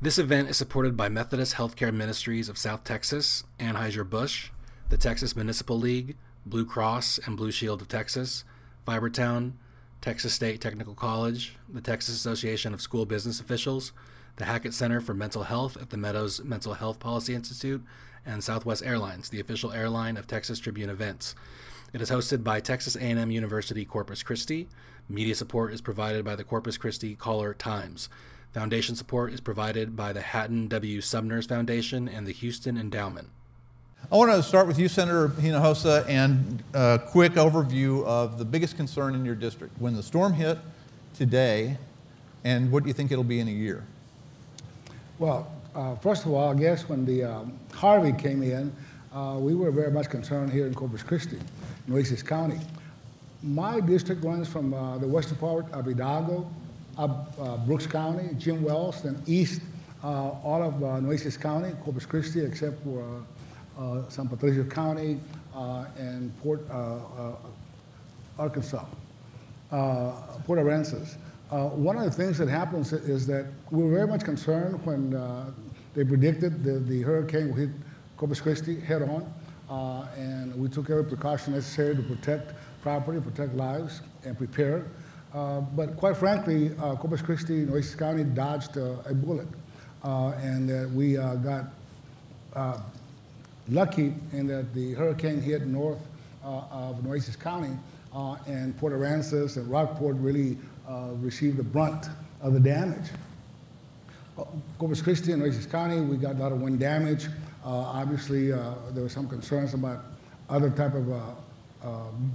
This event is supported by Methodist Healthcare Ministries of South Texas, Anheuser-Busch, the Texas Municipal League, Blue Cross and Blue Shield of Texas, Fibertown, Texas State Technical College, the Texas Association of School Business Officials, the Hackett Center for Mental Health at the Meadows Mental Health Policy Institute, and Southwest Airlines, the official airline of Texas Tribune events. It is hosted by Texas A&M University Corpus Christi. Media support is provided by the Corpus Christi Caller-Times. Foundation support is provided by the Hatton W. Sumners Foundation and the Houston Endowment. I want to start with you, Senator Hinojosa, and a quick overview of the biggest concern in your district. When the storm hit today, and what do you think it'll be in a year? Well, first of all, I guess when the Harvey came in, we were very much concerned here in Corpus Christi, Nueces County. My district runs from the western part of Hidalgo, up Brooks County, Jim Wells, then east, all of Nueces County, Corpus Christi, except for San Patricio County and Port Aransas. One of the things that happens is that we were very much concerned when they predicted the hurricane would hit Corpus Christi head on, and we took every precaution necessary to protect property, protect lives, and prepare. But quite frankly, Corpus Christi, Nueces County dodged a bullet, and we got lucky in that the hurricane hit north of Nueces County, and Port Aransas and Rockport really received the brunt of the damage. Corpus Christi and Nueces County, we got a lot of wind damage. Obviously, there were some concerns about other type of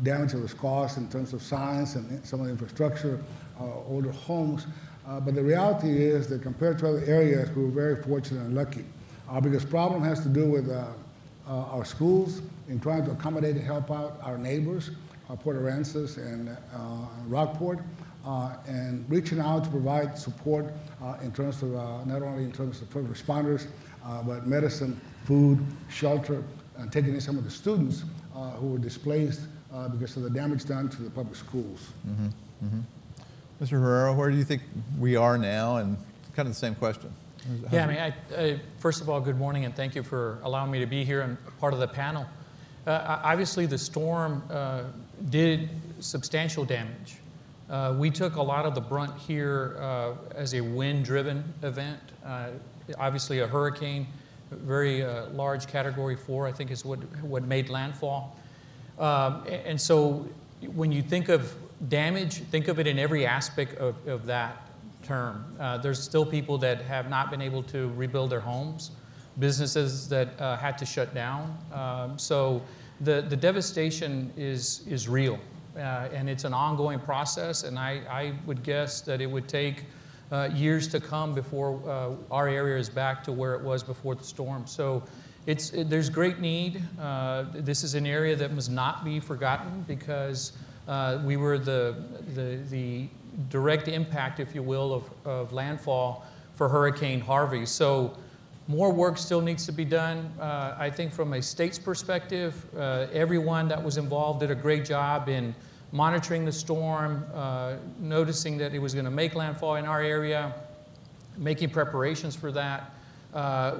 damage that was caused in terms of science and some of the infrastructure, older homes. But the reality is that compared to other areas, we were very fortunate and lucky. Our biggest problem has to do with our schools in trying to accommodate and help out our neighbors, Port Aransas and Rockport, and reaching out to provide support in terms of not only in terms of first responders, but medicine, food, shelter, and taking in some of the students who were displaced because of the damage done to the public schools. Mm-hmm. Mm-hmm. Mr. Herrera, where do you think we are now? And kind of the same question. Yeah, I mean, first of all, good morning, and thank you for allowing me to be here and part of the panel. Obviously, the storm did substantial damage. We took a lot of the brunt here as a wind-driven event. Obviously, a hurricane, very large Category 4, I think is what made landfall. And so when you think of damage, think of it in every aspect of that term. There's still people that have not been able to rebuild their homes, businesses that had to shut down. So the devastation is real, and it's an ongoing process, and I would guess that it would take years to come before our area is back to where it was before the storm. So there's great need. This is an area that must not be forgotten because we were the direct impact, if you will, of landfall for Hurricane Harvey. So more work still needs to be done. I think from a state's perspective, everyone that was involved did a great job in monitoring the storm, noticing that it was going to make landfall in our area, making preparations for that,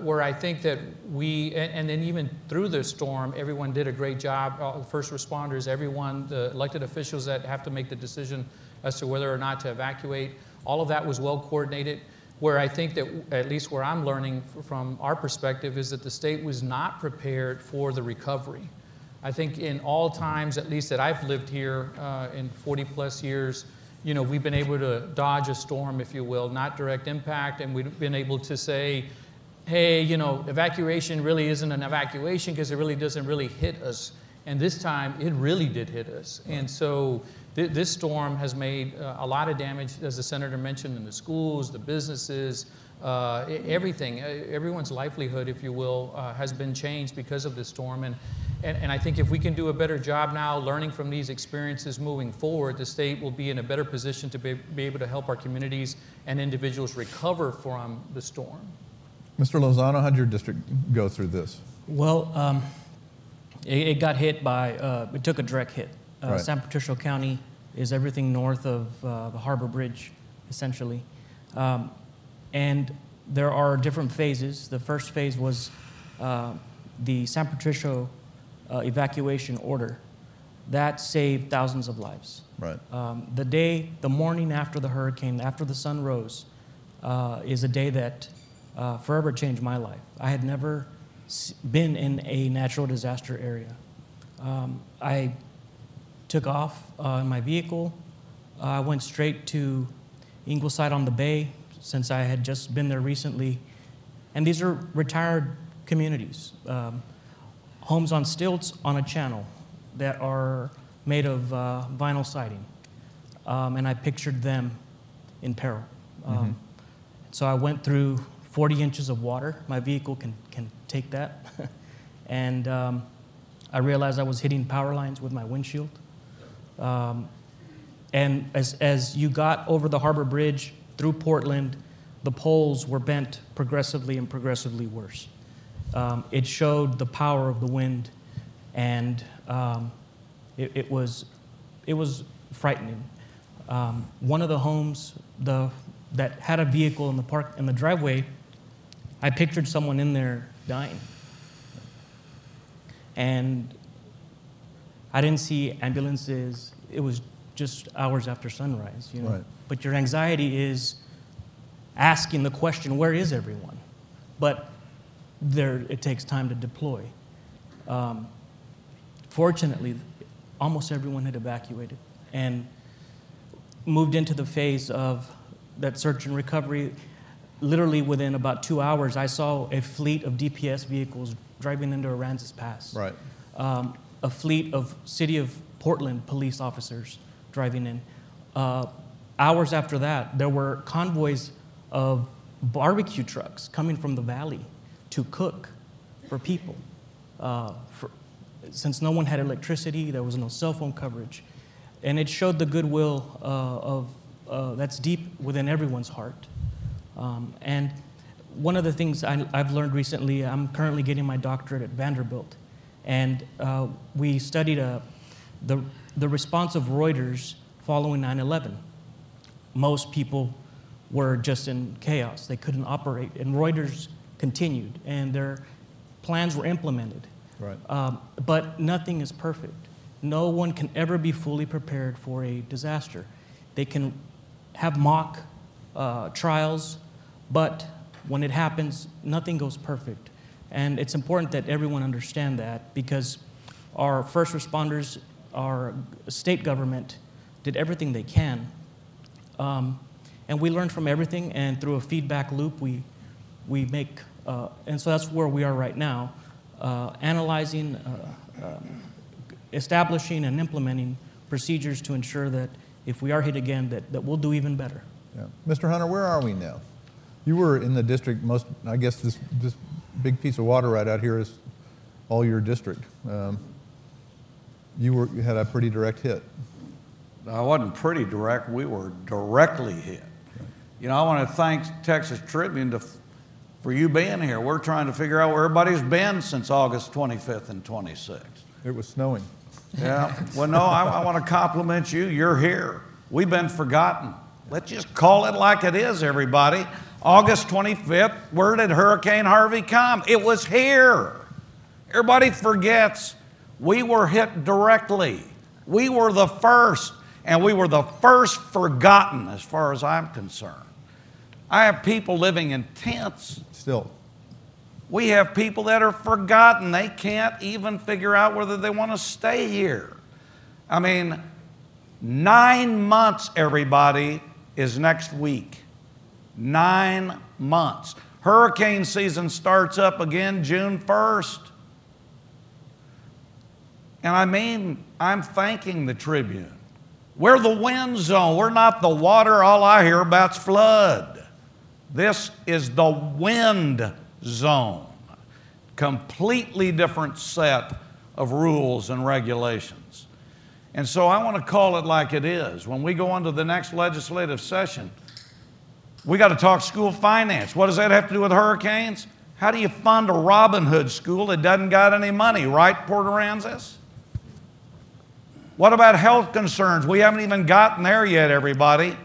where I think that and then even through the storm, everyone did a great job. First responders, everyone, the elected officials that have to make the decision as to whether or not to evacuate. All of that was well coordinated, where I think that, at least where I'm learning from our perspective, is that the state was not prepared for the recovery. I think in all times, at least that I've lived here in 40 plus years, you know, we've been able to dodge a storm, if you will, not direct impact, and we've been able to say, hey, you know, evacuation really isn't an evacuation because it really doesn't really hit us. And this time, it really did hit us. And so this storm has made a lot of damage, as the senator mentioned, in the schools, the businesses, everything. Everyone's livelihood, if you will, has been changed because of this storm. And I think if we can do a better job now, learning from these experiences moving forward, the state will be in a better position to be able to help our communities and individuals recover from the storm. Mr. Lozano, how'd your district go through this? Well, it got hit by, it took a direct hit. Right. San Patricio County is everything north of the Harbor Bridge, essentially. And there are different phases. The first phase was the San Patricio evacuation order. That saved thousands of lives. Right. The morning after the hurricane, after the sun rose, is a day that forever changed my life. I had never been in a natural disaster area. I took off in my vehicle. I went straight to Ingleside on the Bay, since I had just been there recently. And these are retired communities, homes on stilts on a channel that are made of vinyl siding. And I pictured them in peril. So I went through 40 inches of water. My vehicle can take that. And I realized I was hitting power lines with my windshield. And as you got over the Harbor Bridge through Portland, the poles were bent progressively and progressively worse. It showed the power of the wind, and it was frightening. One of the homes that had a vehicle in the park in the driveway, I pictured someone in there dying, and I didn't see ambulances. It was just hours after sunrise, you know. Right. But your anxiety is asking the question, where is everyone? But it takes time to deploy. Fortunately, almost everyone had evacuated and moved into the phase of that search and recovery. Literally within about 2 hours, I saw a fleet of DPS vehicles driving into Aransas Pass. Right. A fleet of City of Portland police officers driving in. Hours after that, there were convoys of barbecue trucks coming from the valley to cook for people. Since no one had electricity, there was no cell phone coverage. And it showed the goodwill that's deep within everyone's heart. And one of the things I've learned recently, I'm currently getting my doctorate at Vanderbilt. And we studied the response of Reuters following 9/11. Most people were just in chaos. They couldn't operate. And Reuters continued, and their plans were implemented. Right. But nothing is perfect. No one can ever be fully prepared for a disaster. They can have mock trials, but when it happens, nothing goes perfect. And it's important that everyone understand that, because our first responders, our state government, did everything they can. And we learn from everything, and through a feedback loop, we make, and so that's where we are right now, analyzing, establishing, and implementing procedures to ensure that if we are hit again, that we'll do even better. Yeah. Mr. Hunter, where are we now? You were in the district most, I guess this big piece of water right out here is all your district. You had a pretty direct hit. I wasn't pretty direct. We were directly hit. You know, I want to thank Texas Tribune for you being here. We're trying to figure out where everybody's been since August 25th and 26th. It was snowing. Yeah. Well, no, I want to compliment you. You're here. We've been forgotten. Let's just call it like it is, everybody. August 25th, where did Hurricane Harvey come? It was here. Everybody forgets we were hit directly. We were the first. And we were the first forgotten, as far as I'm concerned. I have people living in tents. Still. We have people that are forgotten. They can't even figure out whether they want to stay here. I mean, 9 months, everybody, is next week. 9 months. Hurricane season starts up again June 1st. And I mean, I'm thanking the Tribune. We're the wind zone. We're not the water. All I hear about is flood. This is the wind zone. Completely different set of rules and regulations. And so I want to call it like it is. When we go on to the next legislative session, we got to talk school finance. What does that have to do with hurricanes? How do you fund a Robin Hood school that doesn't got any money, right, Port Aransas? What about health concerns? We haven't even gotten there yet, everybody.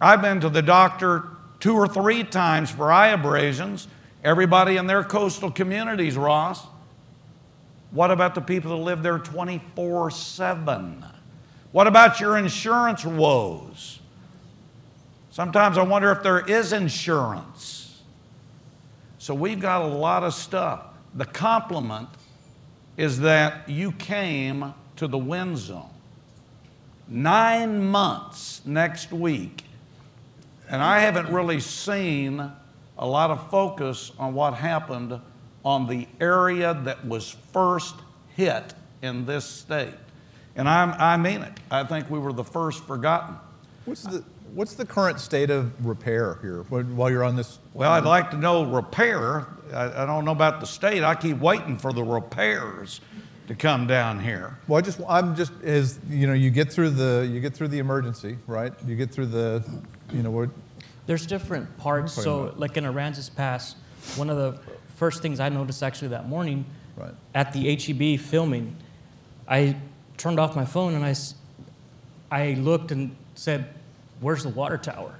I've been to the doctor 2 or 3 times for eye abrasions. Everybody in their coastal communities, Ross. What about the people that live there 24/7? What about your insurance woes? Sometimes I wonder if there is insurance. So we've got a lot of stuff. The compliment is that you came to the wind zone. 9 months next week, and I haven't really seen a lot of focus on what happened on the area that was first hit in this state. And I mean it. I think we were the first forgotten. What's the current state of repair here while you're on this? Well, I'd like to know repair. I don't know about the state. I keep waiting for the repairs to come down here. Well, you get through the emergency, right? You get through the, There's different parts. So like in Aransas Pass, one of the first things I noticed actually that morning, right, at the HEB filming, I turned off my phone and I looked and said, where's the water tower?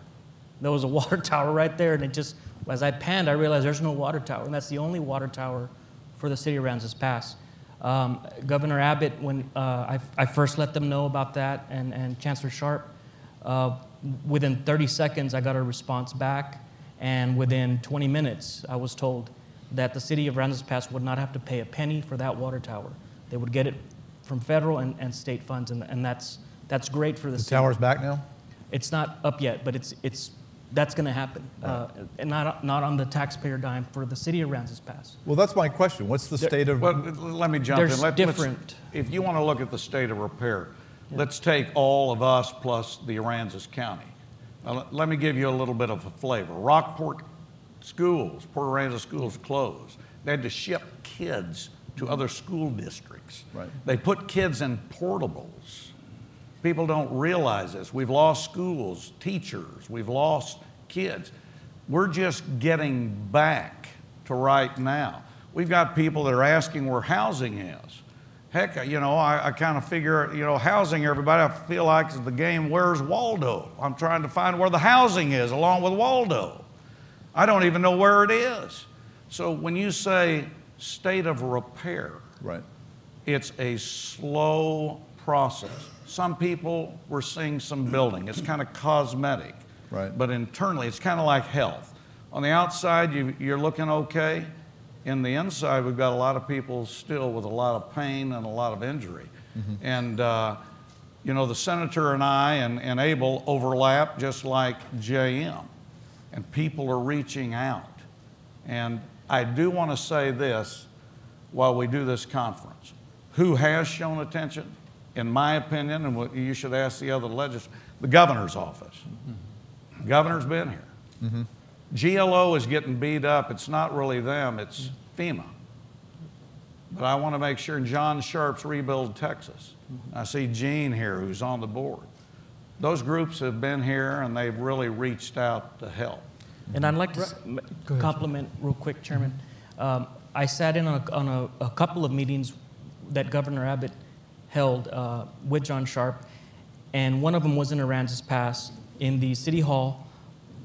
There was a water tower right there, and it just, as I panned, I realized there's no water tower, and that's the only water tower for the city of Aransas Pass. Governor Abbott, when I first let them know about that, and Chancellor Sharp, within 30 seconds, I got a response back, and within 20 minutes, I was told that the city of Aransas Pass would not have to pay a penny for that water tower. They would get it from federal and state funds, and that's great for the city. The tower's back now? It's not up yet, but that's going to happen, right, and not on the taxpayer dime for the city of Aransas Pass. Well, that's my question. What's the state of... Well, let me jump in. If you want to look at the state of repair, yeah, let's take all of us plus the Aransas County. Now, let me give you a little bit of a flavor. Rockport schools, Port Aransas schools closed. They had to ship kids to other school districts. Right. They put kids in portables. People don't realize this. We've lost schools, teachers, we've lost kids. We're just getting back to right now. We've got people that are asking where housing is. Heck, I kind of figure, housing, everybody, I feel like is the game, where's Waldo? I'm trying to find where the housing is along with Waldo. I don't even know where it is. So when you say state of repair, right, it's a slow process. Some people were seeing some building. It's kind of cosmetic, right, but internally it's kind of like health. On the outside, you're looking okay. In the inside, we've got a lot of people still with a lot of pain and a lot of injury. Mm-hmm. And the senator and I and Abel overlap just like J.M. And people are reaching out. And I do want to say this while we do this conference. Who has shown attention? In my opinion, and you should ask the other legislators, the governor's office. Mm-hmm. The governor's been here. Mm-hmm. GLO is getting beat up. It's not really them, it's FEMA. But I want to make sure John Sharp's Rebuild Texas. Mm-hmm. I see Gene here who's on the board. Those groups have been here and they've really reached out to help. And I'd like to compliment real quick, Chairman. I sat in on a couple of meetings that Governor Abbott held with John Sharp, and one of them was in Aransas Pass in the city hall.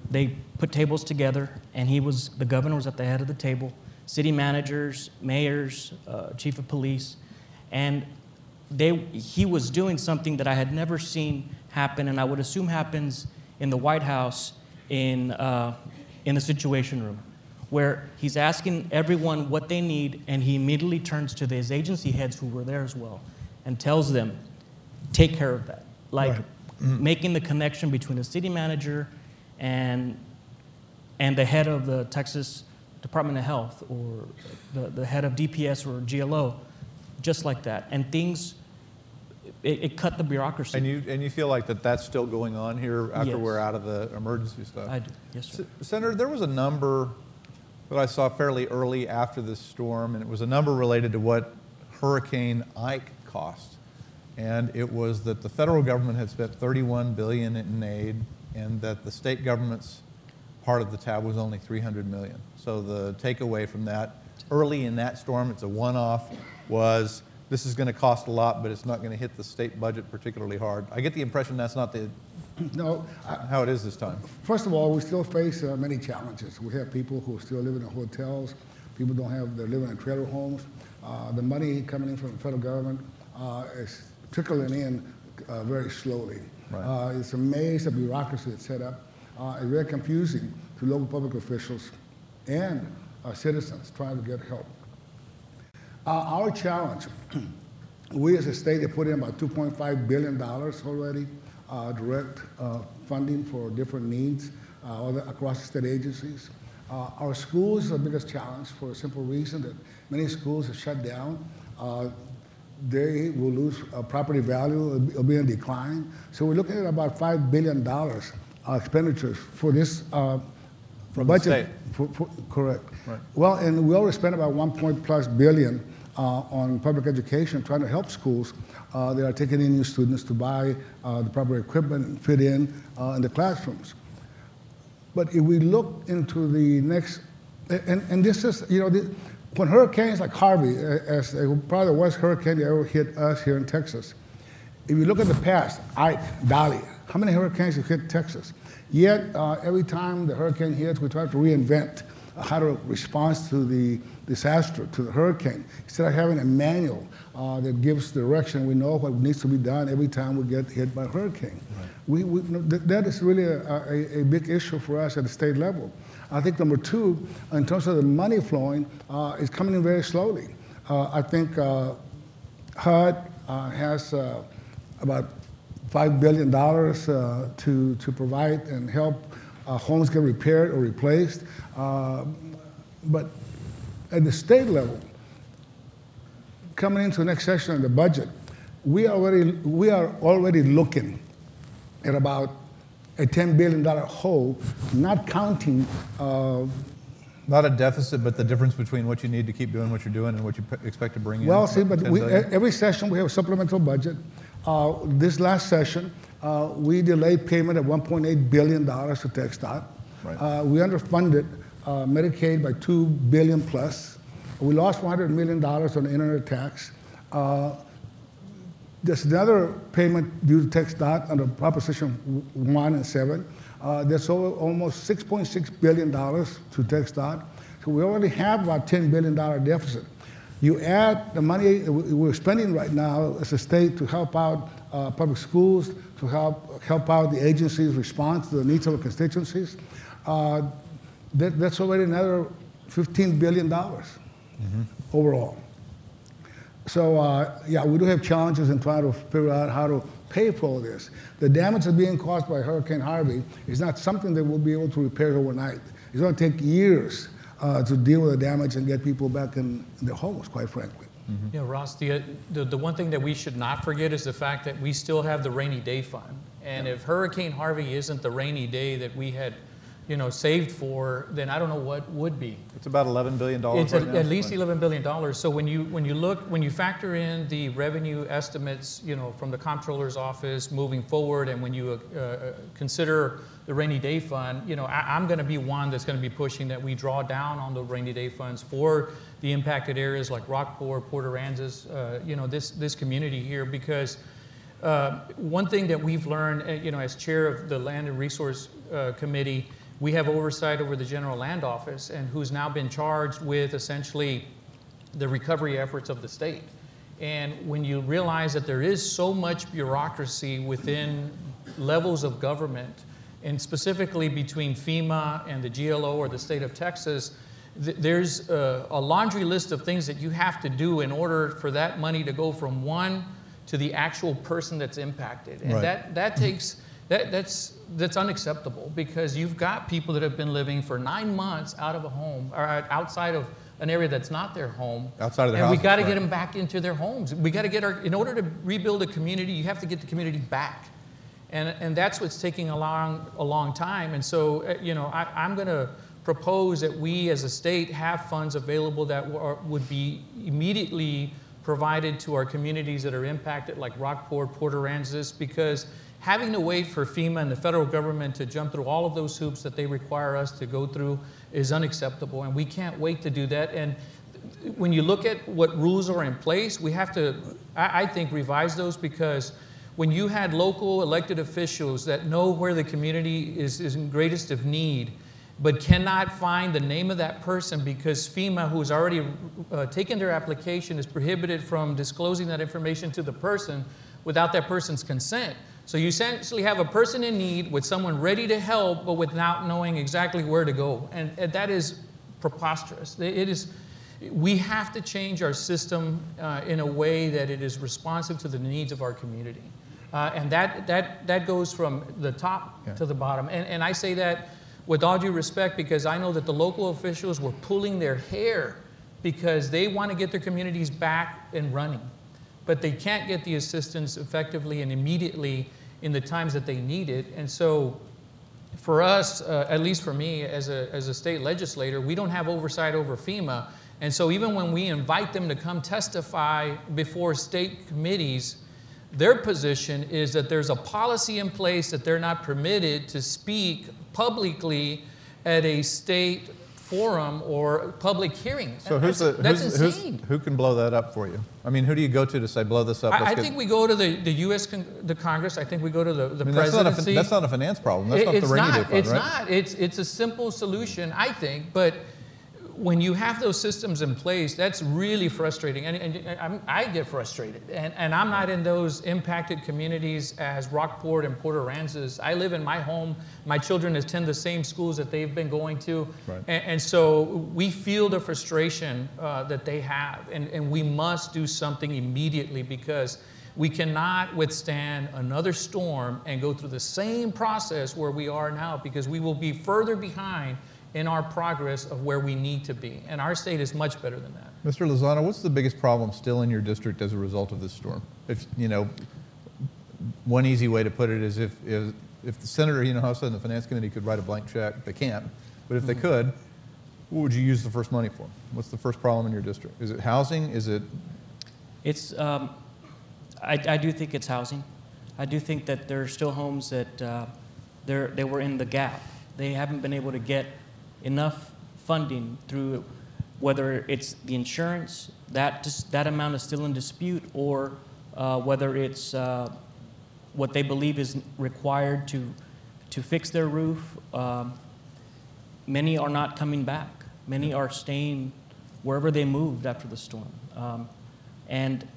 They put tables together, and the governor was at the head of the table, city managers, mayors, chief of police, and he was doing something that I had never seen happen, and I would assume happens in the White House in the Situation Room, where he's asking everyone what they need, and he immediately turns to his agency heads who were there as well, and tells them, take care of that. Like, right, making the connection between the city manager and the head of the Texas Department of Health or the head of DPS or GLO, just like that. And things, it cut the bureaucracy. And you feel like that's still going on here after, yes, we're out of the emergency stuff? I do, yes, sir. Senator, there was a number that I saw fairly early after this storm, and it was a number related to what Hurricane Ike cost, and it was that the federal government had spent $31 billion in aid, and that the state government's part of the tab was only $300 million. So the takeaway from that, early in that storm, it's a one-off, was this is going to cost a lot, but it's not going to hit the state budget particularly hard. I get the impression that's not the No. How it is this time? First of all, we still face many challenges. We have people who are still living in hotels. People don't have, they're living in trailer homes. The money coming in from the federal government is trickling in very slowly. Right. It's a maze of bureaucracy that's set up. It's very confusing to local public officials and citizens trying to get help. Our challenge, we as a state have put in about $2.5 billion already, direct funding for different needs across the state agencies. Our schools are the biggest challenge for a simple reason that many schools are shut down. They will lose property value, it'll be in decline. So we're looking at about $5 billion expenditures for this from budget. The state. Correct. Right. Well, and we already spent about $1+ billion on public education, trying to help schools. They are taking in new students to buy the proper equipment and fit in the classrooms. But if we look into the next, and this is, you know, when hurricanes like Harvey, as probably the worst hurricane that ever hit us here in Texas, if you look at the past, Ike, Dolly, how many hurricanes have hit Texas? Yet, every time the hurricane hits, we try to reinvent how to respond to the disaster, to the hurricane, instead of having a manual that gives direction. We know what needs to be done every time we get hit by a hurricane. Right. That is really a big issue for us at the state level. I think number two, in terms of the money flowing, is coming in very slowly. I think HUD has about $5 billion to provide and help homes get repaired or replaced. But at the state level, coming into the next session of the budget, we are already looking at about a $10 billion hole, not counting. Not a deficit, but the difference between what you need to keep doing what you're doing and what you expect to bring in. Well, see, but every session we have a supplemental budget. This last session, we delayed payment of $1.8 billion to TxDOT. Right. We underfunded Medicaid by $2 billion plus. We lost $100 million on the internet tax. There's another payment due to TxDOT under Proposition 1 and 7. That's over almost $6.6 billion to TxDOT. So we already have about $10 billion deficit. You add the money we're spending right now as a state to help out public schools, to help out the agencies' response to the needs of the constituencies, that's already another $15 billion overall. So yeah, we do have challenges in trying to figure out how to pay for all this. The damage that's being caused by Hurricane Harvey is not something that we'll be able to repair overnight. It's going to take years to deal with the damage and get people back in their homes, quite frankly. Mm-hmm. Yeah, Ross, the one thing that we should not forget is the fact that we still have the rainy day fund. And yeah, if Hurricane Harvey isn't the rainy day that we had, you know, saved for, then I don't know what would be. It's about $11 billion. It's right now, at least $11 billion. So when you factor in the revenue estimates, you know, from the comptroller's office moving forward, and when you consider the rainy day fund, you know, I'm going to be one that's going to be pushing that we draw down on the rainy day funds for the impacted areas like Rockport, Port Aransas, you know, this community here, because one thing that we've learned, you know, as chair of the Land and Resource Committee. We have oversight over the General Land Office, and who's now been charged with essentially the recovery efforts of the state. And when you realize that there is so much bureaucracy within levels of government, and specifically between FEMA and the GLO or the state of Texas, there's a laundry list of things that you have to do in order for that money to go from one to the actual person that's impacted. And right, that takes... That's unacceptable, because you've got people that have been living for 9 months out of a home, or outside of an area that's not their home. Outside of their house. And we got to get them back into their homes. We got to get in order to rebuild a community, you have to get the community back. And that's what's taking a long time. And so, you know, I'm going to propose that we as a state have funds available that would be immediately provided to our communities that are impacted, like Rockport, Port Aransas, because having to wait for FEMA and the federal government to jump through all of those hoops that they require us to go through is unacceptable, and we can't wait to do that. And when you look at what rules are in place, we have to, I think, revise those, because when you had local elected officials that know where the community is in greatest of need, but cannot find the name of that person because FEMA, who has already taken their application, is prohibited from disclosing that information to the person without that person's consent. So you essentially have a person in need with someone ready to help, but without knowing exactly where to go. And that is preposterous. It is, we have to change our system in a way that it is responsive to the needs of our community. And that goes from the top to the bottom. And I say that with all due respect, because I know that the local officials were pulling their hair because they want to get their communities back and running. But they can't get the assistance effectively and immediately in the times that they need it. And so for us, at least for me as a state legislator, we don't have oversight over FEMA. And so even when we invite them to come testify before state committees, their position is that there's a policy in place that they're not permitted to speak publicly at a state forum or public hearings. So who can blow that up for you? I mean, who do you go to say blow this up? I think we go to the U.S. the Congress. I think we go to the presidency. That's not a finance problem. That's not the rainy day fund, right? It's not. It's a simple solution, I think. But when you have those systems in place, that's really frustrating. And I get frustrated. And I'm not in those impacted communities as Rockport and Port Aransas. I live in my home. My children attend the same schools that they've been going to. Right. And so we feel the frustration that they have. And we must do something immediately because we cannot withstand another storm and go through the same process where we are now, because we will be further behind in our progress of where we need to be. And our state is much better than that. Mr. Lozano, what's the biggest problem still in your district as a result of this storm? If, you know, one easy way to put it is if the Senator Hinojosa and the Finance Committee could write a blank check, they can't, but if they could, what would you use the first money for? What's the first problem in your district? Is it housing? Is it? It's, I do think it's housing. I do think that there are still homes that they were in the gap. They haven't been able to get enough funding through, whether it's the insurance, that amount is still in dispute, or whether it's what they believe is required to fix their roof. Many are not coming back. Many are staying wherever they moved after the storm. And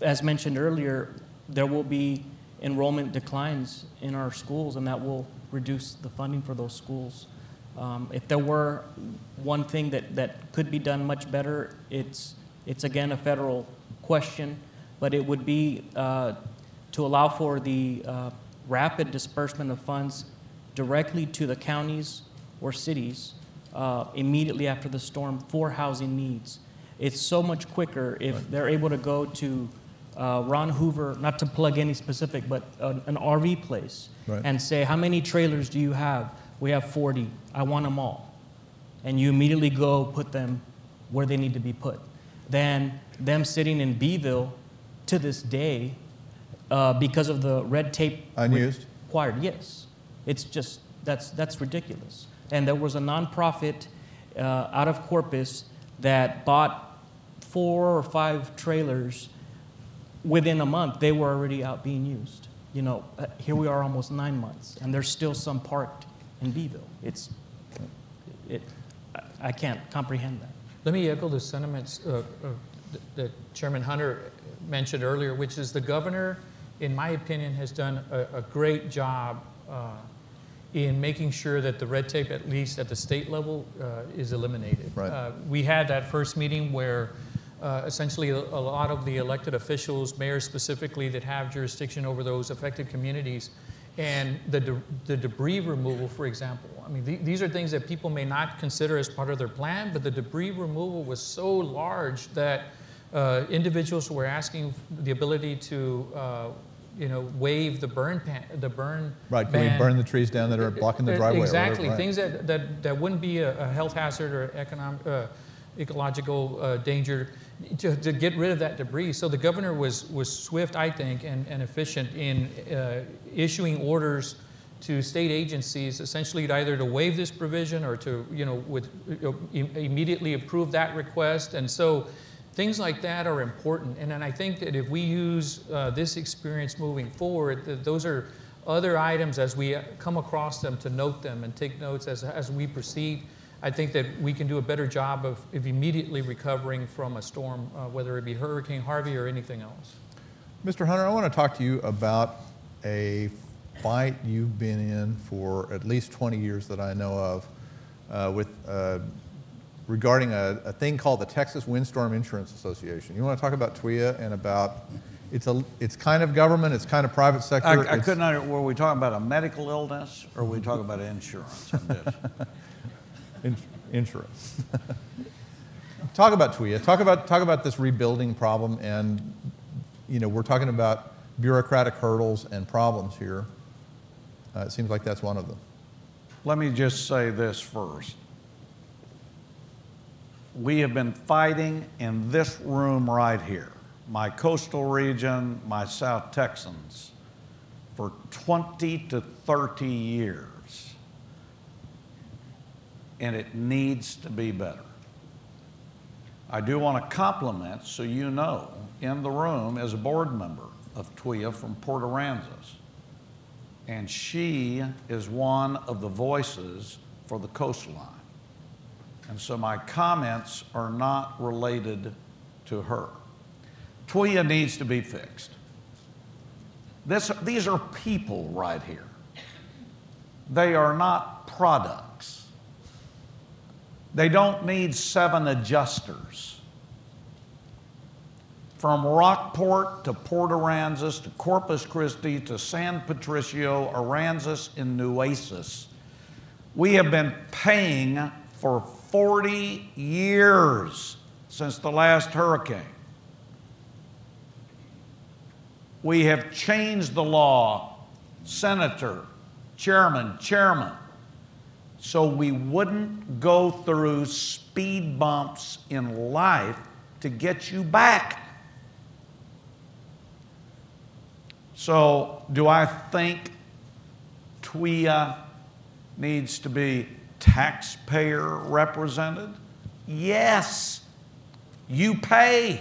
as mentioned earlier, there will be enrollment declines in our schools, and that will reduce the funding for those schools. If there were one thing that could be done much better, it's again a federal question, but it would be to allow for the rapid disbursement of funds directly to the counties or cities immediately after the storm for housing needs. It's so much quicker if they're able to go to Ron Hoover, not to plug any specific, but an RV place, and say, how many trailers do you have? We have 40. I want them all. And you immediately go put them where they need to be put. Then them sitting in Beeville to this day because of the red tape required. Yes. It's just, that's ridiculous. And there was a nonprofit out of Corpus that bought 4 or 5 trailers. Within a month, they were already out being used. You know, here we are almost 9 months, and there's still some parked in Beeville. I can't comprehend that. Let me echo the sentiments that Chairman Hunter mentioned earlier, which is the governor, in my opinion, has done a great job in making sure that the red tape, at least at the state level, is eliminated. Right. We had that first meeting where essentially a lot of the elected officials, mayors specifically, that have jurisdiction over those affected communities, and the debris removal, for example. I mean, these are things that people may not consider as part of their plan, but the debris removal was so large that individuals were asking the ability to, you know, waive the burn right, ban. Can we burn the trees down that are blocking the driveway? Exactly, things that wouldn't be a health hazard or economic, ecological danger, to get rid of that debris. So the governor was swift, I think, and efficient in issuing orders to state agencies, essentially either to waive this provision or to immediately approve that request. And so Things like that are important, and I think that if we use this experience moving forward, those are other items as we come across them to note them and take notes as we proceed. I think that we can do a better job of immediately recovering from a storm, whether it be Hurricane Harvey or anything else. Mr. Hunter, I want to talk to you about a fight you've been in for at least 20 years that I know of regarding a thing called the Texas Windstorm Insurance Association. You want to talk about TWIA and about, it's kind of government, it's kind of private sector. I couldn't understand, were we talking about a medical illness or were we talking about insurance on this? Insurance. Talk about TWIA, talk about this rebuilding problem, and you know, we're talking about bureaucratic hurdles and problems here. It seems like that's one of them. Let me just say this first. We have been fighting in this room right here, my coastal region, my South Texans, for 20 to 30 years. And it needs to be better. I do want to compliment, so you know, in the room is a board member of TWIA from Port Aransas. And she is one of the voices for the coastline. And so my comments are not related to her. TWIA needs to be fixed. These are people right here. They are not products. They don't need 7 adjusters. From Rockport to Port Aransas to Corpus Christi to San Patricio, Aransas and Nueces, we have been paying for 40 years since the last hurricane. We have changed the law, senator, chairman, so we wouldn't go through speed bumps in life to get you back. So do I think TWIA needs to be taxpayer represented? Yes, you pay.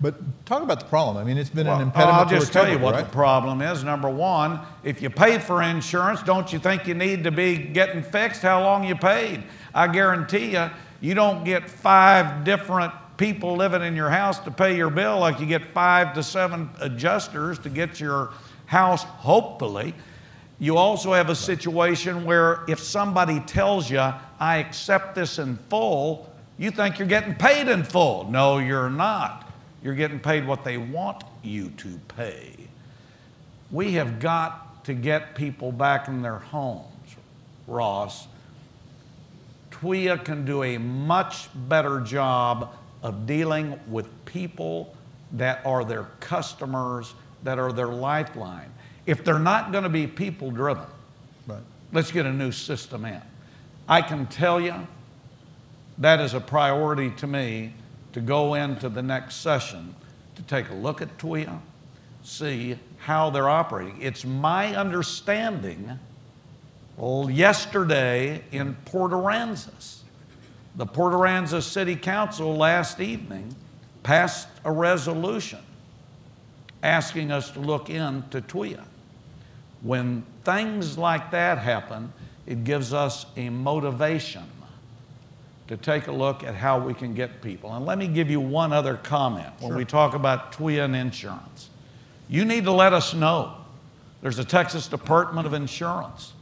But talk about the problem. I mean, it's been an impediment. I'll just tell you what the problem is. Number one, if you pay for insurance, don't you think you need to be getting fixed? How long you paid? I guarantee you, you don't get 5 different people living in your house to pay your bill like you get 5 to 7 adjusters to get your house, hopefully. You also have a situation where if somebody tells you, I accept this in full, you think you're getting paid in full. No, you're not. You're getting paid what they want you to pay. We have got to get people back in their homes, Ross. TWIA can do a much better job of dealing with people that are their customers, that are their lifeline. If they're not going to be people-driven, right, let's get a new system in. I can tell you that is a priority to me to go into the next session to take a look at TWIA, see how they're operating. It's my understanding, well, yesterday in Port Aransas, the Port Aransas City Council last evening passed a resolution asking us to look into TWIA. When things like that happen, it gives us a motivation to take a look at how we can get people. And let me give you one other comment. Sure. When we talk about TWIA and insurance, you need to let us know. There's a Texas Department of Insurance.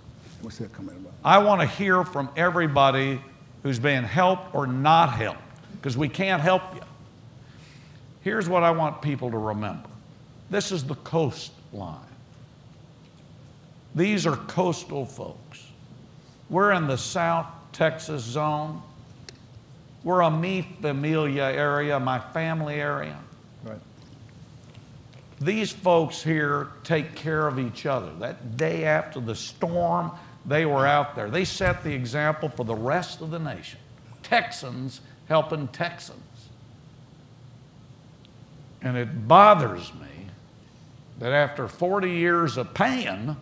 What's that comment about? I want to hear from everybody who's being helped or not helped, because we can't help you. Here's what I want people to remember. This is the coastline. These are coastal folks. We're in the South Texas zone. We're a mi familia area, my family area. Right. These folks here take care of each other. That day after the storm, they were out there. They set the example for the rest of the nation. Texans helping Texans. And it bothers me that after 40 years of paying,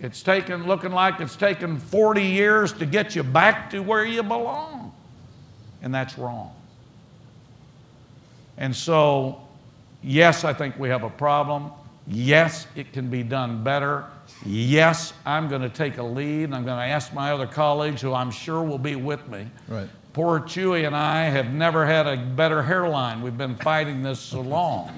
it's taken, looking like it's taken 40 years to get you back to where you belong. And that's wrong. And so, yes, I think we have a problem. Yes, it can be done better. Yes, I'm going to take a lead, and I'm going to ask my other colleagues, who I'm sure will be with me. Right. Poor Chuy and I have never had a better hairline. We've been fighting this so long.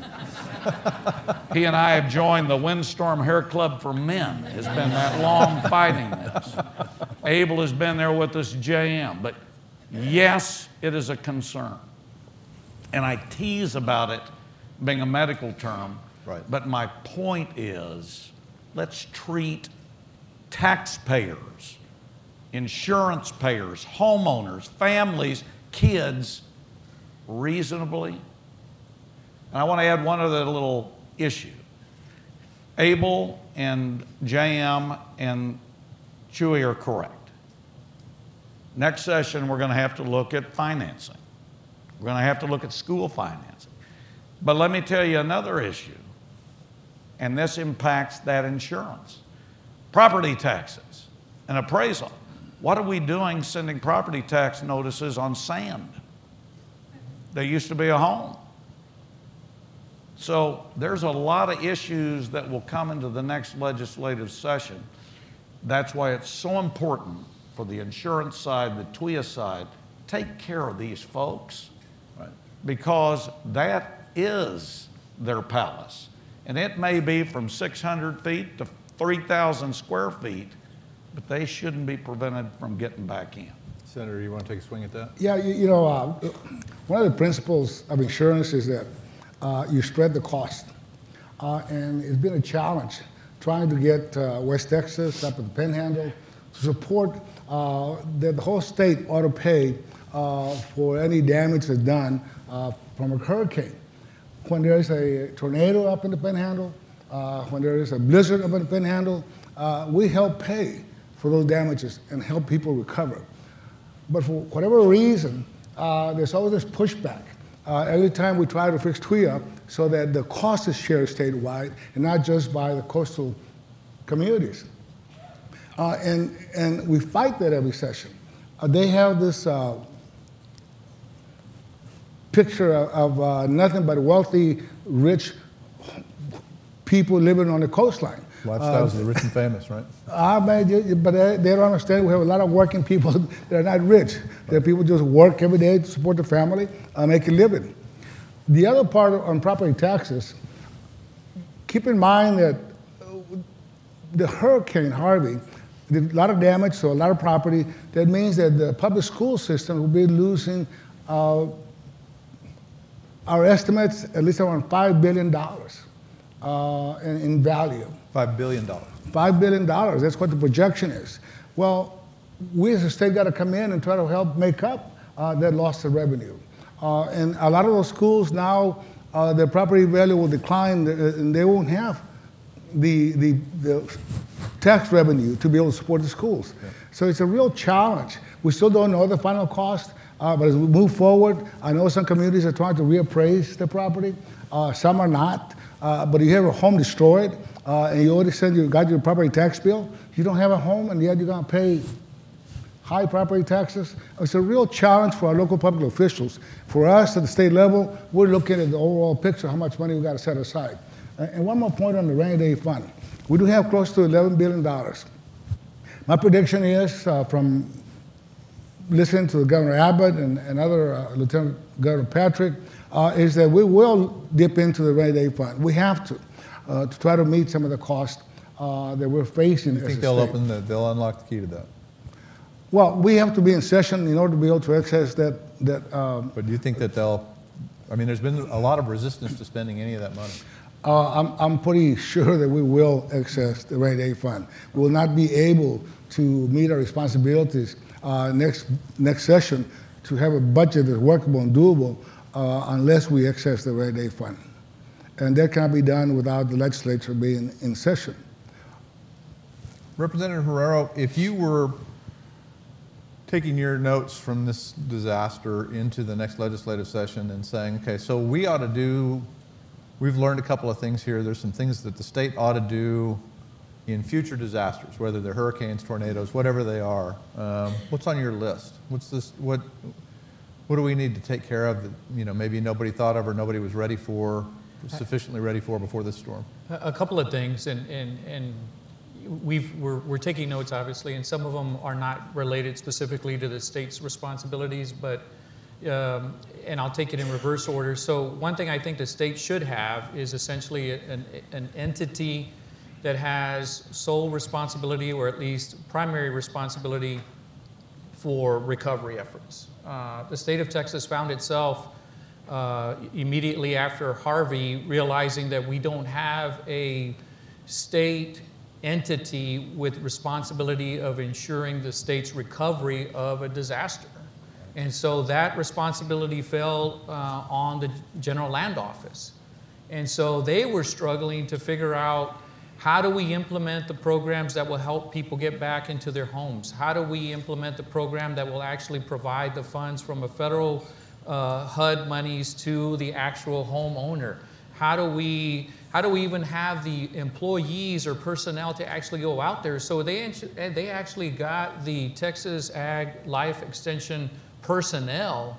He and I have joined the Windstorm Hair Club for Men. It's been that long fighting this. Abel has been there with us, J.M. But yes, it is a concern. And I tease about it being a medical term. Right. But my point is, let's treat taxpayers, insurance payers, homeowners, families, kids reasonably. And I want to add one other little issue. Abel and J.M. and Chuy are correct. Next session, we're going to have to look at financing. We're going to have to look at school financing. But let me tell you another issue. And this impacts that insurance. Property taxes, an appraisal. What are we doing sending property tax notices on sand? There used to be a home. So there's a lot of issues that will come into the next legislative session. That's why it's so important for the insurance side, the TWIA side, take care of these folks, right? Because that is their palace. And it may be from 600 feet to 3,000 square feet, but they shouldn't be prevented from getting back in. Senator, you want to take a swing at that? Yeah, one of the principles of insurance is that you spread the cost. And it's been a challenge trying to get West Texas up at the Panhandle to support that the whole state ought to pay for any damage that's done from a hurricane. When there is a tornado up in the Panhandle, when there is a blizzard up in the Panhandle, we help pay for those damages and help people recover. But for whatever reason, there's always this pushback. Every time we try to fix TWIA so that the cost is shared statewide and not just by the coastal communities. And we fight that every session. They have this picture of nothing but wealthy, rich people living on the coastline. Lifestyles of the rich and famous, right? But they don't understand we have a lot of working people that are not rich. That people just work every day to support the family and make a living. The other part on property taxes, keep in mind that the Hurricane Harvey did a lot of damage, so a lot of property. That means that the public school system will be losing our estimates, at least around $5 billion in value. $5 billion. $5 billion, that's what the projection is. Well, we as a state got to come in and try to help make up that loss of revenue. And a lot of those schools now, their property value will decline, and they won't have the tax revenue to be able to support the schools. Yeah. So it's a real challenge. We still don't know the final cost. But as we move forward, I know some communities are trying to reappraise their property. Some are not. But if you have a home destroyed, and you already said you got your property tax bill, you don't have a home, and yet you're going to pay high property taxes. It's a real challenge for our local public officials. For us at the state level, we're looking at the overall picture, how much money we've got to set aside. And one more point on the rainy day fund. We do have close to $11 billion. My prediction is from listening to Governor Abbott and other Lieutenant Governor Patrick, is that we will dip into the rainy day fund. We have to try to meet some of the costs that we're facing. You think they'll unlock the key to that? Well, we have to be in session in order to be able to access that. But do you think that they'll? I mean, there's been a lot of resistance to spending any of that money. I'm pretty sure that we will access the rainy day fund. We will not be able to meet our responsibilities. Next session to have a budget that's workable and doable unless we access the rainy day fund. And that cannot be done without the legislature being in session. Representative Herrero, if you were taking your notes from this disaster into the next legislative session and saying, okay, so we ought to do, we've learned a couple of things here. There's some things that the state ought to do in future disasters, whether they're hurricanes, tornadoes, whatever they are. What's on your list? What's this? What? what do we need to take care of that, you know, maybe nobody thought of or nobody was ready for, sufficiently ready for before this storm? A couple of things, and we're taking notes, obviously, and some of them are not related specifically to the state's responsibilities, but and I'll take it in reverse order. So one thing I think the state should have is essentially an entity that has sole responsibility, or at least primary responsibility, for recovery efforts. The state of Texas found itself immediately after Harvey realizing that we don't have a state entity with responsibility of ensuring the state's recovery of a disaster. And so that responsibility fell on the General Land Office. And so they were struggling to figure out, how do we implement the programs that will help people get back into their homes? How do we implement the program that will actually provide the funds from a federal HUD monies to the actual homeowner? How do we even have the employees or personnel to actually go out there? So they actually got the Texas Ag Life Extension personnel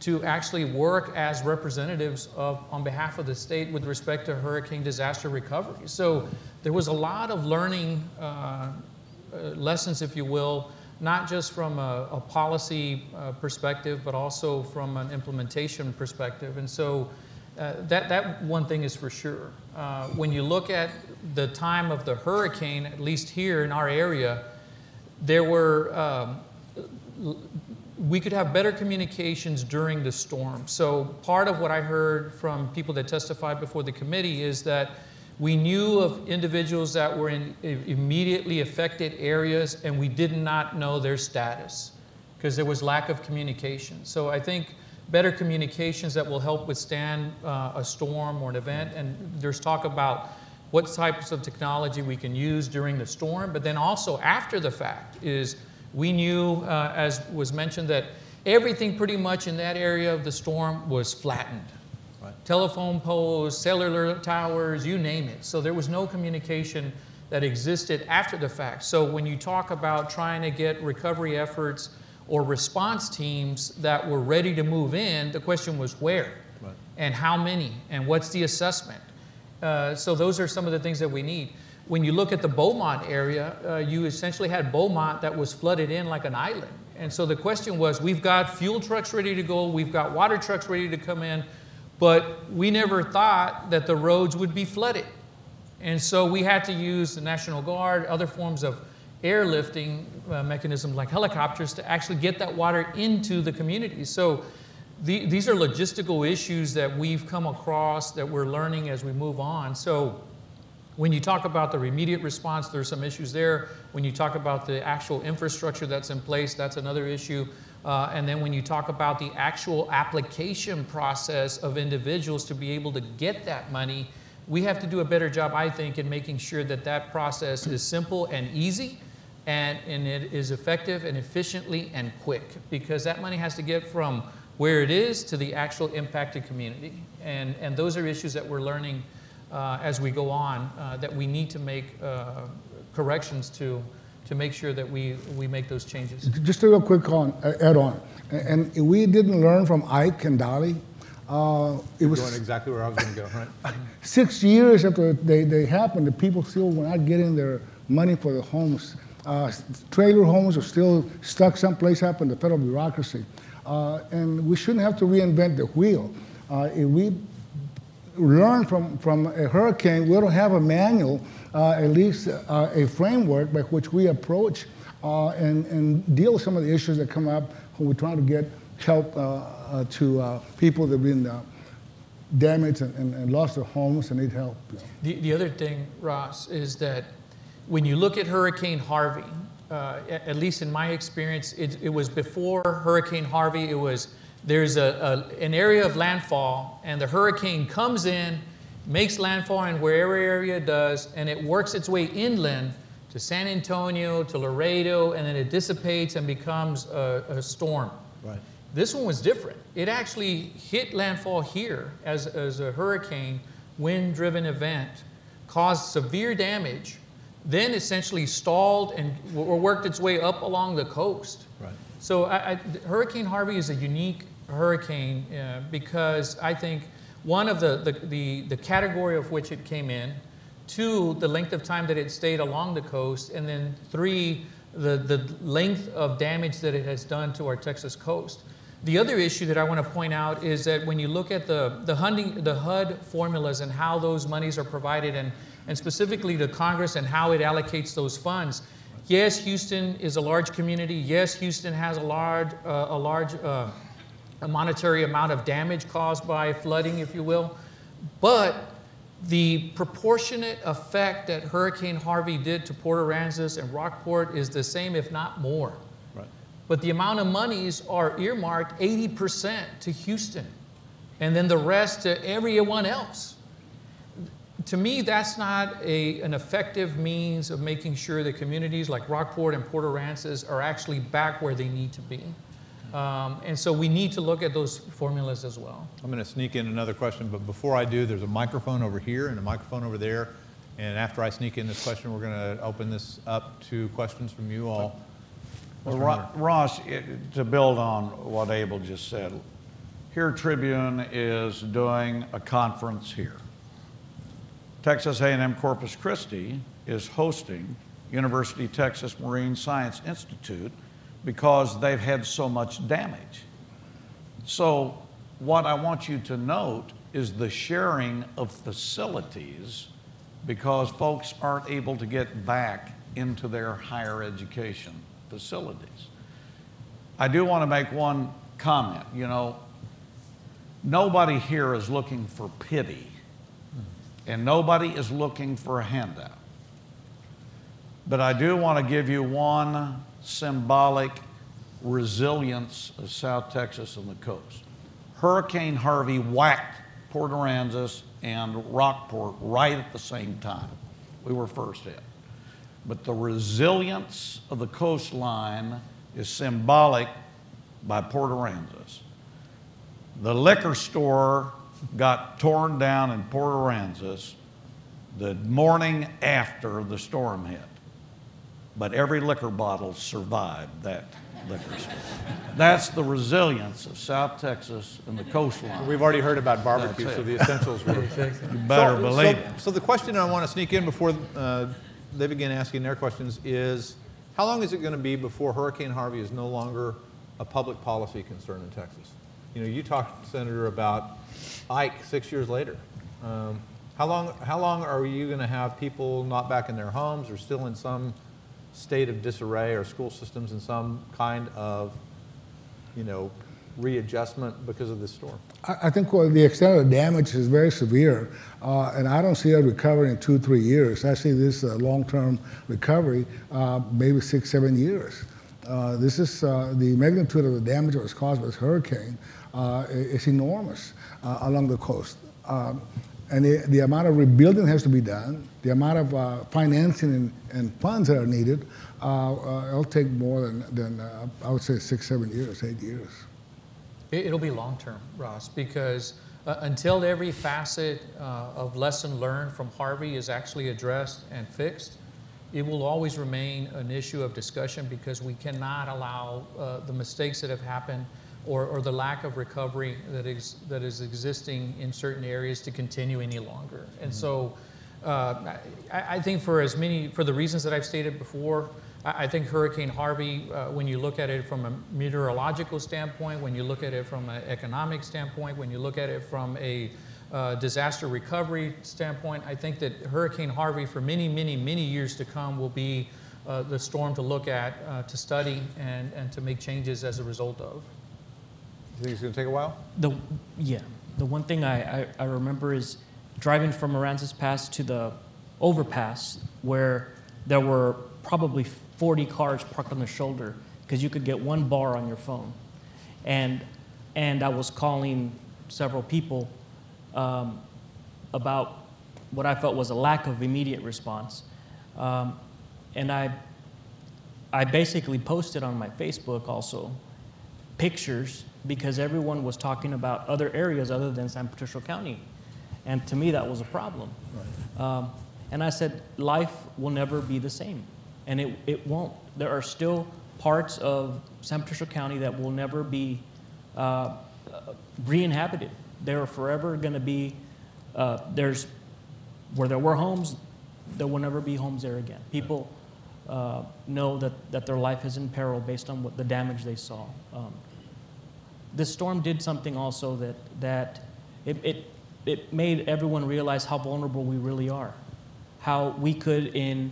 to actually work as representatives on behalf of the state with respect to hurricane disaster recovery. So there was a lot of learning lessons, if you will, not just from a policy perspective, but also from an implementation perspective. And so that one thing is for sure. When you look at the time of the hurricane, at least here in our area, there were we could have better communications during the storm. So part of what I heard from people that testified before the committee is that we knew of individuals that were in immediately affected areas, and we did not know their status because there was lack of communication. So I think better communications that will help withstand a storm or an event. And there's talk about what types of technology we can use during the storm, but then also after the fact is, we knew, as was mentioned, that everything pretty much in that area of the storm was flattened. Right. Telephone poles, cellular towers, you name it. So there was no communication that existed after the fact. So when you talk about trying to get recovery efforts or response teams that were ready to move in, the question was where, right, and how many, and what's the assessment. So those are some of the things that we need. When you look at the Beaumont area, you essentially had Beaumont that was flooded in like an island. And so the question was, we've got fuel trucks ready to go, we've got water trucks ready to come in, but we never thought that the roads would be flooded. And so we had to use the National Guard, other forms of airlifting mechanisms like helicopters to actually get that water into the community. So these are logistical issues that we've come across that we're learning as we move on. So when you talk about the immediate response, there's some issues there. When you talk about the actual infrastructure that's in place, that's another issue. And then when you talk about the actual application process of individuals to be able to get that money, we have to do a better job, I think, in making sure that that process is simple and easy, and it is effective and efficiently and quick, because that money has to get from where it is to the actual impacted community. And those are issues that we're learning as we go on, that we need to make corrections to make sure that we make those changes. Just a real quick add on. And we didn't learn from Ike and Dolly. It was going exactly where I was going to go, right? 6 years after they happened, the people still were not getting their money for the homes. Trailer homes are still stuck someplace up in the federal bureaucracy. And we shouldn't have to reinvent the wheel. If we learn from a hurricane, we don't have a manual, at least a framework by which we approach and deal with some of the issues that come up when we're trying to get help to people that have been damaged and lost their homes and need help. You know. The other thing, Ross, is that when you look at Hurricane Harvey, at least in my experience, it was before Hurricane Harvey, it was there's an area of landfall, and the hurricane comes in, makes landfall in wherever area does, and it works its way inland to San Antonio, to Laredo, and then it dissipates and becomes a storm. Right. This one was different. It actually hit landfall here as a hurricane, wind-driven event, caused severe damage, then essentially stalled and worked its way up along the coast. Right. So Hurricane Harvey is a unique hurricane because I think one of the category of which it came in, two, the length of time that it stayed along the coast, and then three, the length of damage that it has done to our Texas coast. The other issue that I want to point out is that when you look at the HUD formulas and how those monies are provided, and specifically to Congress and how it allocates those funds, yes, Houston is a large community. Yes, Houston has a large monetary amount of damage caused by flooding, if you will, but the proportionate effect that Hurricane Harvey did to Port Aransas and Rockport is the same, if not more. Right. But the amount of monies are earmarked 80% to Houston, and then the rest to everyone else. To me, that's not an effective means of making sure that communities like Rockport and Port Aransas are actually back where they need to be. And so we need to look at those formulas as well. I'm going to sneak in another question, but before I do, there's a microphone over here and a microphone over there. And after I sneak in this question, we're going to open this up to questions from you all. Well, Ross, to build on what Abel just said, here Tribune is doing a conference here. Texas A&M Corpus Christi is hosting University of Texas Marine Science Institute because they've had so much damage. So what I want you to note is the sharing of facilities, because folks aren't able to get back into their higher education facilities. I do want to make one comment. You know, nobody here is looking for pity, and nobody is looking for a handout. But I do want to give you one symbolic resilience of South Texas and the coast. Hurricane Harvey whacked Port Aransas and Rockport right at the same time. We were first hit. But the resilience of the coastline is symbolic by Port Aransas. The liquor store got torn down in Port Aransas the morning after the storm hit. But every liquor bottle survived that liquor store. That's the resilience of South Texas and the coastline. We've already heard about barbecue, so the essentials were. You better believe it. So the question I want to sneak in before they begin asking their questions is, how long is it going to be before Hurricane Harvey is no longer a public policy concern in Texas? You know, you talked, Senator, about Ike 6 years later. How long are you going to have people not back in their homes or still in some state of disarray, or school systems in some kind of, you know, readjustment because of this storm? I think the extent of the damage is very severe, and I don't see it recovering in 2-3 years. I see this long-term recovery, maybe 6-7 years. This is the magnitude of the damage that was caused by this hurricane is enormous along the coast. And the amount of rebuilding has to be done, the amount of financing and funds that are needed, it'll take more than I would say 6-7 years, 8 years. It'll be long term, Ross, because until every facet of lesson learned from Harvey is actually addressed and fixed, it will always remain an issue of discussion, because we cannot allow the mistakes that have happened or the lack of recovery that is existing in certain areas to continue any longer. And so I think for the reasons that I've stated before, I think Hurricane Harvey, when you look at it from a meteorological standpoint, when you look at it from an economic standpoint, when you look at it from a disaster recovery standpoint, I think that Hurricane Harvey for many, many, many years to come will be the storm to look at, to study, and to make changes as a result of. You think it's going to take a while? The one thing I remember is driving from Aransas Pass to the overpass, where there were probably 40 cars parked on the shoulder because you could get one bar on your phone. And I was calling several people about what I felt was a lack of immediate response. And I basically posted on my Facebook also pictures, because everyone was talking about other areas other than San Patricio County. And to me, that was a problem. Right. And I said, life will never be the same. And it won't. There are still parts of San Patricio County that will never be re-inhabited. They are forever going to be, where there were homes, there will never be homes there again. People know that their life is in peril based on what the damage they saw. This storm did something also that it made everyone realize how vulnerable we really are, how we could in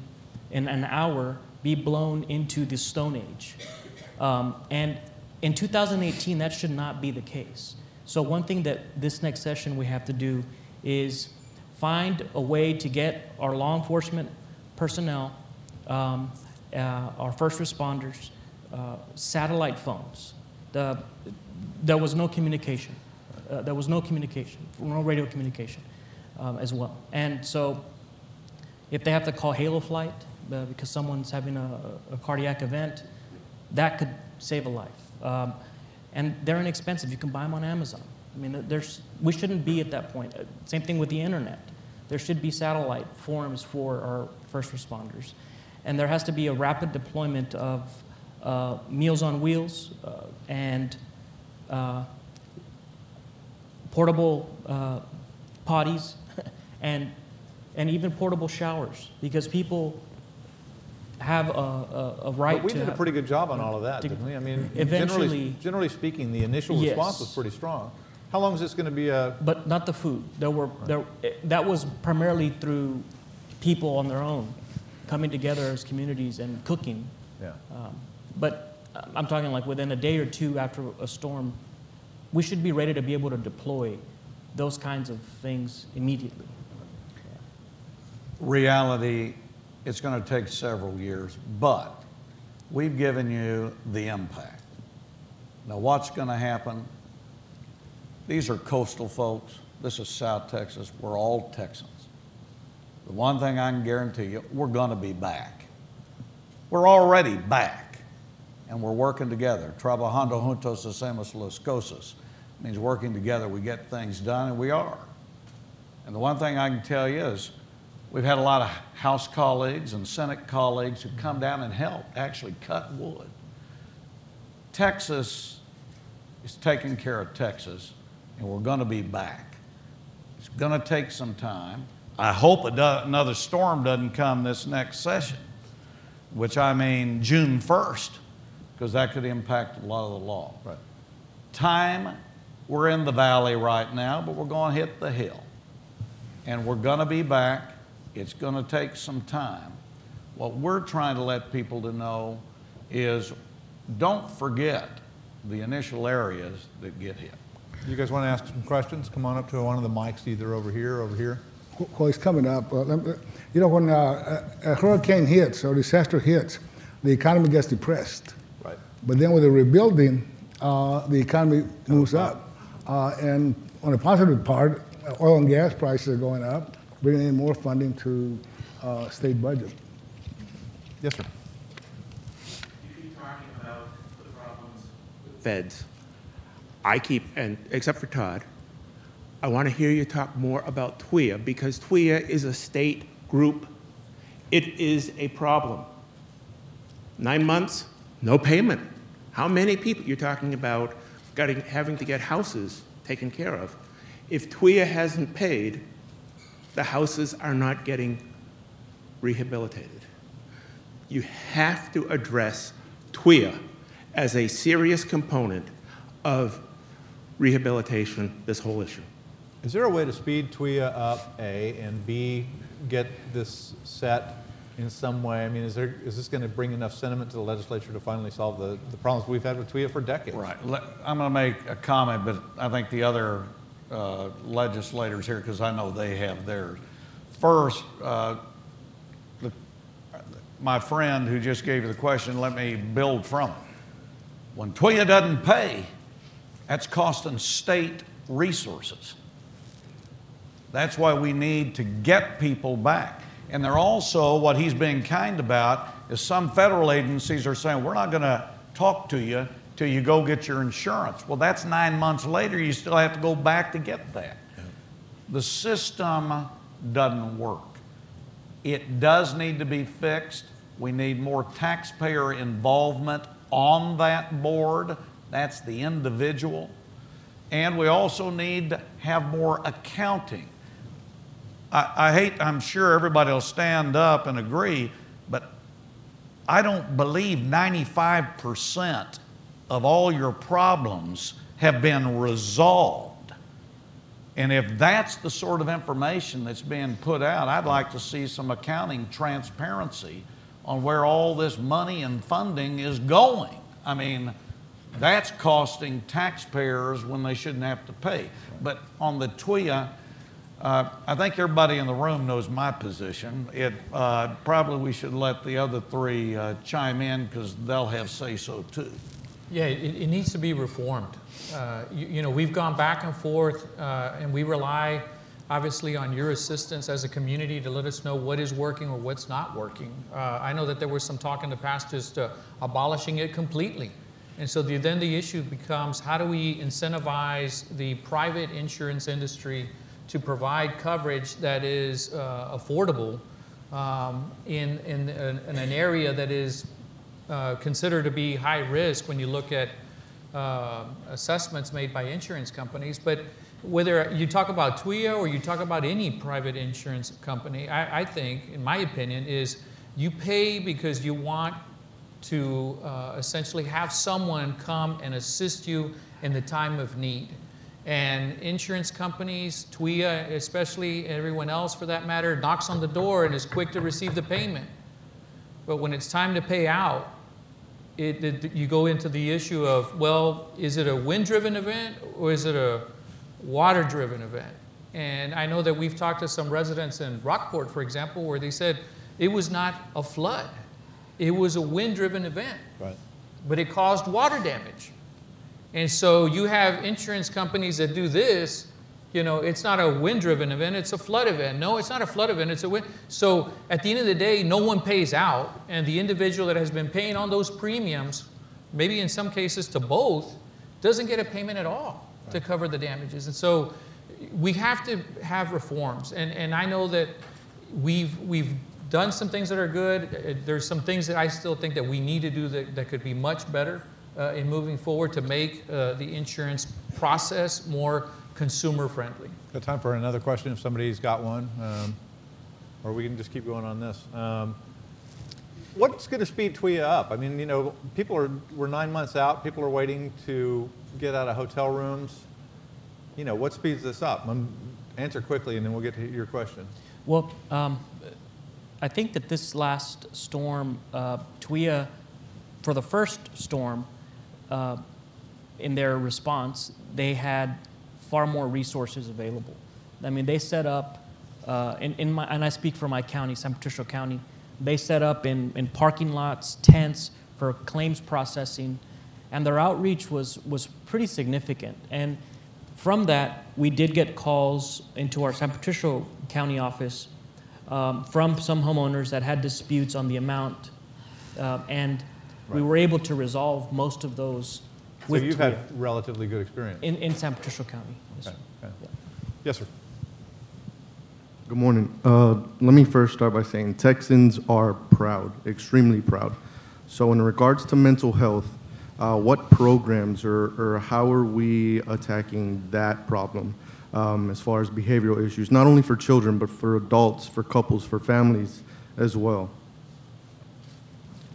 an hour be blown into the Stone Age. And in 2018, that should not be the case. So one thing that this next session we have to do is find a way to get our law enforcement personnel, our first responders, satellite phones. There was no communication. There was no communication, no radio communication as well. And so if they have to call Halo Flight because someone's having a cardiac event, that could save a life. And they're inexpensive. You can buy them on Amazon. I mean, we shouldn't be at that point. Same thing with the internet. There should be satellite forums for our first responders. And there has to be a rapid deployment of Meals on Wheels and portable potties and even portable showers, because people have a right to... But we did a pretty good job on all of that, didn't we? I mean, generally speaking, the initial response was pretty strong. How long is this going to be a... But not the food. That was primarily through people on their own, coming together as communities and cooking. Yeah. But I'm talking like within a day or two after a storm, we should be ready to be able to deploy those kinds of things immediately. Yeah. Reality, it's going to take several years, but we've given you the impact. Now what's going to happen? These are coastal folks. This is South Texas. We're all Texans. The one thing I can guarantee you, we're going to be back. We're already back, and we're working together. Trabajando juntos hacemos las cosas. It means working together, we get things done, and we are. And the one thing I can tell you is we've had a lot of House colleagues and Senate colleagues who come down and help actually cut wood. Texas is taking care of Texas, and we're going to be back. It's going to take some time. I hope another storm doesn't come this next session, which I mean June 1st, because that could impact a lot of the law. Right. Time, we're in the valley right now, but we're going to hit the hill. And we're going to be back. It's going to take some time. What we're trying to let people to know is don't forget the initial areas that get hit. You guys want to ask some questions? Come on up to one of the mics, either over here or over here. Well, it's coming up. You know, when a hurricane hits or disaster hits, the economy gets depressed. Right. But then with the rebuilding, the economy moves up. And on a positive part, oil and gas prices are going up, bringing in more funding to state budget. Yes, sir. You keep talking about the problems with feds. Except for Todd, I want to hear you talk more about TWIA, because TWIA is a state group. It is a problem. 9 months, no payment. How many people you're talking about having to get houses taken care of? If TWIA hasn't paid, the houses are not getting rehabilitated. You have to address TWIA as a serious component of rehabilitation, this whole issue. Is there a way to speed TWIA up, A, and B, get this set in some way? I mean, is this going to bring enough sentiment to the legislature to finally solve the problems we've had with TWIA for decades? Right. I'm going to make a comment, but I think the other legislators here, because I know they have theirs. First, my friend who just gave you the question, let me build from it. When TWIA doesn't pay, that's costing state resources. That's why we need to get people back. And they're also, what he's being kind about, is some federal agencies are saying, we're not going to talk to you till you go get your insurance. Well, that's 9 months later. You still have to go back to get that. Yeah. The system doesn't work. It does need to be fixed. We need more taxpayer involvement on that board. That's the individual. And we also need to have more accounting. I'm sure everybody will stand up and agree, but I don't believe 95% of all your problems have been resolved. And if that's the sort of information that's being put out, I'd like to see some accounting transparency on where all this money and funding is going. I mean, that's costing taxpayers when they shouldn't have to pay. But on the TWIA, I think everybody in the room knows my position. Probably we should let the other three chime in because they'll have say-so too. Yeah, it needs to be reformed. You know, we've gone back and forth, and we rely obviously on your assistance as a community to let us know what is working or what's not working. I know that there was some talk in the past just abolishing it completely. And so then the issue becomes, how do we incentivize the private insurance industry to provide coverage that is affordable in an area that is considered to be high risk when you look at assessments made by insurance companies. But whether you talk about TWIA or you talk about any private insurance company, I think, in my opinion, is you pay because you want to essentially have someone come and assist you in the time of need. And insurance companies, TWIA especially, everyone else for that matter, knocks on the door and is quick to receive the payment. But when it's time to pay out, you go into the issue of, well, is it a wind-driven event or is it a water-driven event? And I know that we've talked to some residents in Rockport, for example, where they said it was not a flood. It was a wind-driven event, right, but it caused water damage. And so you have insurance companies that do this, you know, it's not a wind-driven event, it's a flood event. No, it's not a flood event, it's a wind. So at the end of the day, no one pays out, and the individual that has been paying on those premiums, maybe in some cases to both, doesn't get a payment at all to cover the damages. And so we have to have reforms. And I know that we've done some things that are good. There's some things that I still think that we need to do that could be much better. In moving forward to make the insurance process more consumer friendly. Got time for another question if somebody's got one, or we can just keep going on this. What's going to speed TWIA up? I mean, you know, we're 9 months out. People are waiting to get out of hotel rooms. You know, what speeds this up? Answer quickly, and then we'll get to your question. Well, I think that this last storm, TWIA, for the first storm. In their response, they had far more resources available. I mean, they set up, and I speak for my county, San Patricio County, they set up in parking lots, tents for claims processing, and their outreach was pretty significant. And from that, we did get calls into our San Patricio County office from some homeowners that had disputes on the amount and we were able to resolve most of those with TWIA. So you've had relatively good experience. In San Patricio County. Yes, okay. Sir. Okay. Yeah. Yes, sir. Good morning. Let me first start by saying Texans are proud, extremely proud. So in regards to mental health, what programs or how are we attacking that problem as far as behavioral issues, not only for children, but for adults, for couples, for families as well?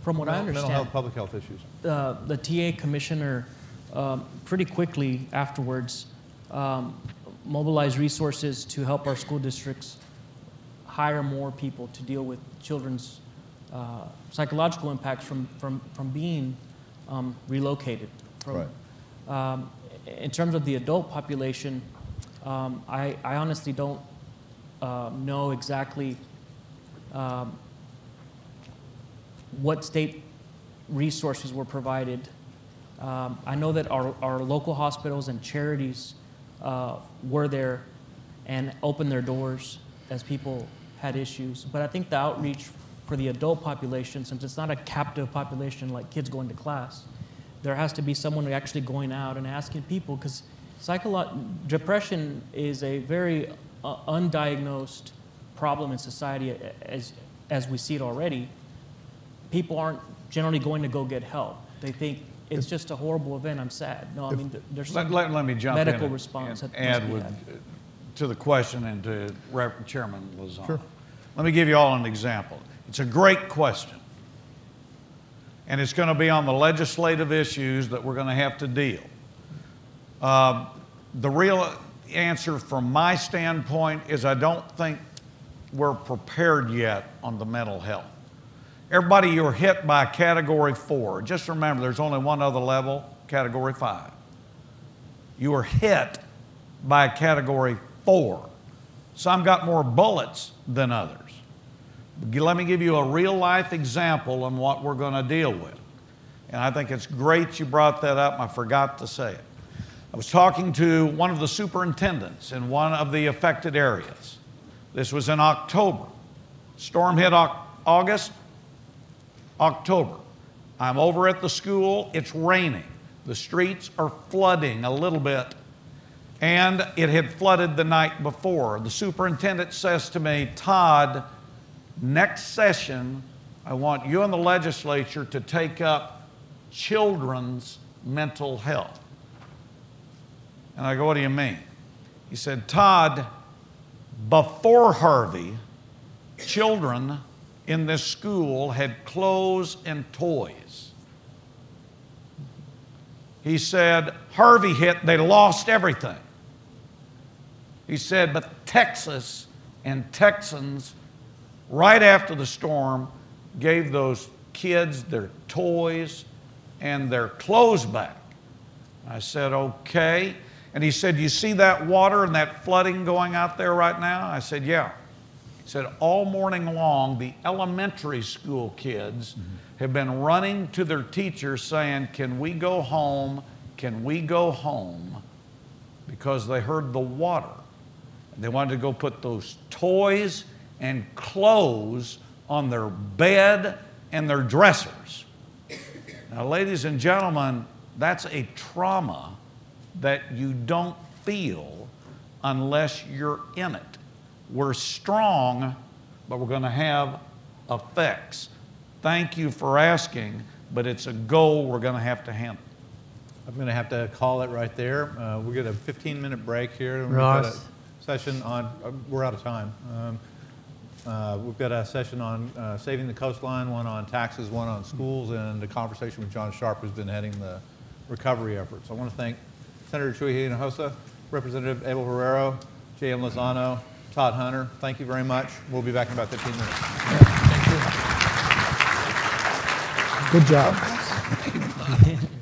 From what I understand, mental health, public health issues. The TA commissioner pretty quickly afterwards mobilized resources to help our school districts hire more people to deal with children's psychological impacts from being relocated. In terms of the adult population, I honestly don't know exactly what state resources were provided. I know that our local hospitals and charities were there and opened their doors as people had issues. But I think the outreach for the adult population, since it's not a captive population like kids going to class, there has to be someone actually going out and asking people, because depression is a very undiagnosed problem in society as we see it already. People aren't generally going to go get help. They think It's just a horrible event. I'm sad. No, I mean, there's let me jump medical in response and add to the question and to Chairman Lozano. Sure. Let me give you all an example. It's a great question. And it's going to be on the legislative issues that we're going to have to deal. The real answer from my standpoint is I don't think we're prepared yet on the mental health. Everybody, you're hit by Category 4. Just remember, there's only one other level, Category 5. You are hit by Category 4. Some got more bullets than others. Let me give you a real-life example on what we're going to deal with. And I think it's great you brought that up. I forgot to say it. I was talking to one of the superintendents in one of the affected areas. This was in October. Storm hit August, October. I'm over at the school. It's raining. The streets are flooding a little bit. And it had flooded the night before. The superintendent says to me, Todd, next session, I want you and the legislature to take up children's mental health. And I go, what do you mean? He said, Todd, before Harvey, children in this school had clothes and toys. He said, Harvey hit, they lost everything. He said, but Texas and Texans right after the storm gave those kids their toys and their clothes back. I said, okay. And he said, you see that water and that flooding going out there right now? I said, yeah. He said, all morning long, the elementary school kids have been running to their teachers saying, can we go home? Can we go home? Because they heard the water. They wanted to go put those toys and clothes on their bed and their dressers. Now, ladies and gentlemen, that's a trauma that you don't feel unless you're in it. We're strong, but we're going to have effects. Thank you for asking, but it's a goal we're going to have to handle. I'm going to have to call it right there. We'll get a 15-minute break here. We've got a session on, we're out of time. We've got a session on saving the coastline, one on taxes, one on schools, and a conversation with John Sharp, who's been heading the recovery efforts. I want to thank Senator Chuy Hinojosa, Representative Abel Herrero, J.M. Lozano, Todd Hunter. Thank you very much. We'll be back in about 15 minutes. Thank you. Good job.